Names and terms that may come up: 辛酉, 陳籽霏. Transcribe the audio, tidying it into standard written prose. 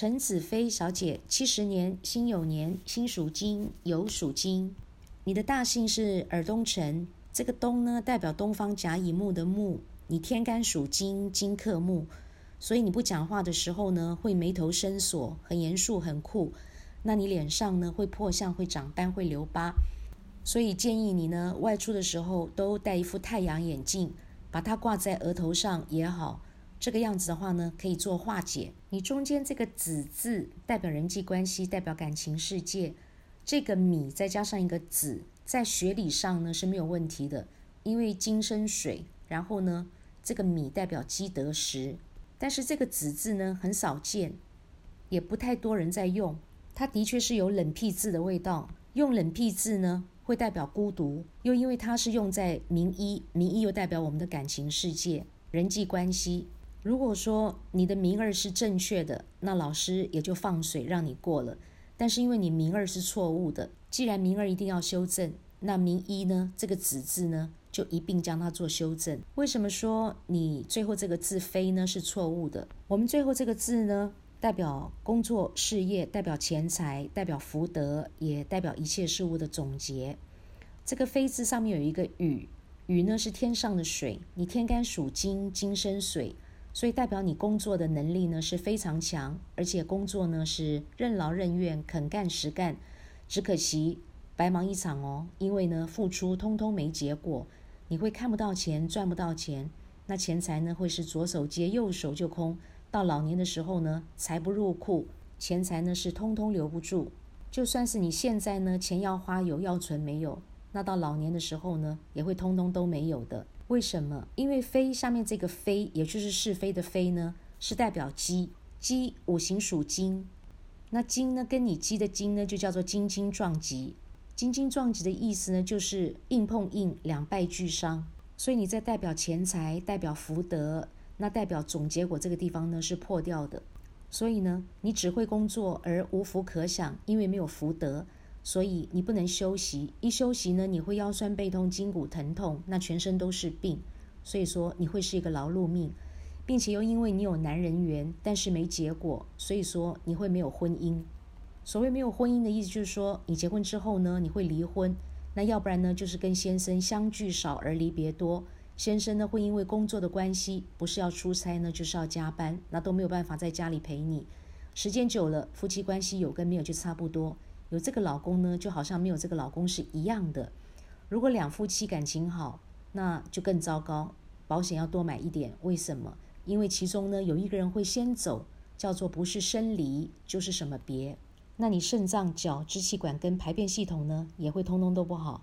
陈子飞小姐，70年辛酉年，辛属金，酉属金。你的大姓是尔东陈，这个东呢代表东方甲乙木的木，你天干属金，金克木，所以你不讲话的时候呢会眉头深锁，很严肃很酷。那你脸上呢会破相，会长斑，会留疤，所以建议你呢外出的时候都戴一副太阳眼镜，把它挂在额头上也好，这个样子的话呢可以做化解。你中间这个子字代表人际关系，代表感情世界，这个米再加上一个子，在学理上呢是没有问题的，因为金生水，然后呢这个米代表积德时，但是这个子字呢很少见，也不太多人在用，它的确是有冷僻字的味道。用冷僻字呢会代表孤独，又因为它是用在名医，名医又代表我们的感情世界，人际关系。如果说你的名二是正确的，那老师也就放水让你过了，但是因为你名二是错误的，既然名二一定要修正，那名一呢这个子字呢就一并将它做修正。为什么说你最后这个字非呢是错误的？我们最后这个字呢代表工作事业，代表钱财，代表福德，也代表一切事物的总结。这个非字上面有一个雨，雨呢是天上的水，你天干属金，金生水，所以代表你工作的能力呢是非常强，而且工作呢是任劳任怨，肯干实干，只可惜白忙一场哦，因为呢付出通通没结果，你会看不到钱，赚不到钱，那钱财呢会是左手接右手就空，到老年的时候呢财不入库，钱财呢是通通留不住，就算是你现在呢钱要花有，要存没有，那到老年的时候呢也会通通都没有的。为什么？因为非下面这个非，也就是是非的非呢是代表鸡，鸡五行属金，那金呢跟你鸡的金呢就叫做金金撞击，金金撞击的意思呢就是硬碰硬，两败俱伤，所以你在代表钱财，代表福德，那代表总结果这个地方呢是破掉的，所以呢你只会工作而无福可享，因为没有福德，所以你不能休息，一休息呢你会腰酸背痛，筋骨疼痛，那全身都是病，所以说你会是一个劳碌命，并且又因为你有男人缘但是没结果，所以说你会没有婚姻。所谓没有婚姻的意思就是说你结婚之后呢你会离婚，那要不然呢就是跟先生相聚少而离别多，先生呢会因为工作的关系，不是要出差呢就是要加班，那都没有办法在家里陪你，时间久了夫妻关系有跟没有就差不多，有这个老公呢就好像没有这个老公是一样的。如果两夫妻感情好那就更糟糕，保险要多买一点。为什么？因为其中呢有一个人会先走，叫做不是生离就是什么别，那你肾脏、脚、支气管跟排便系统呢也会通通都不好，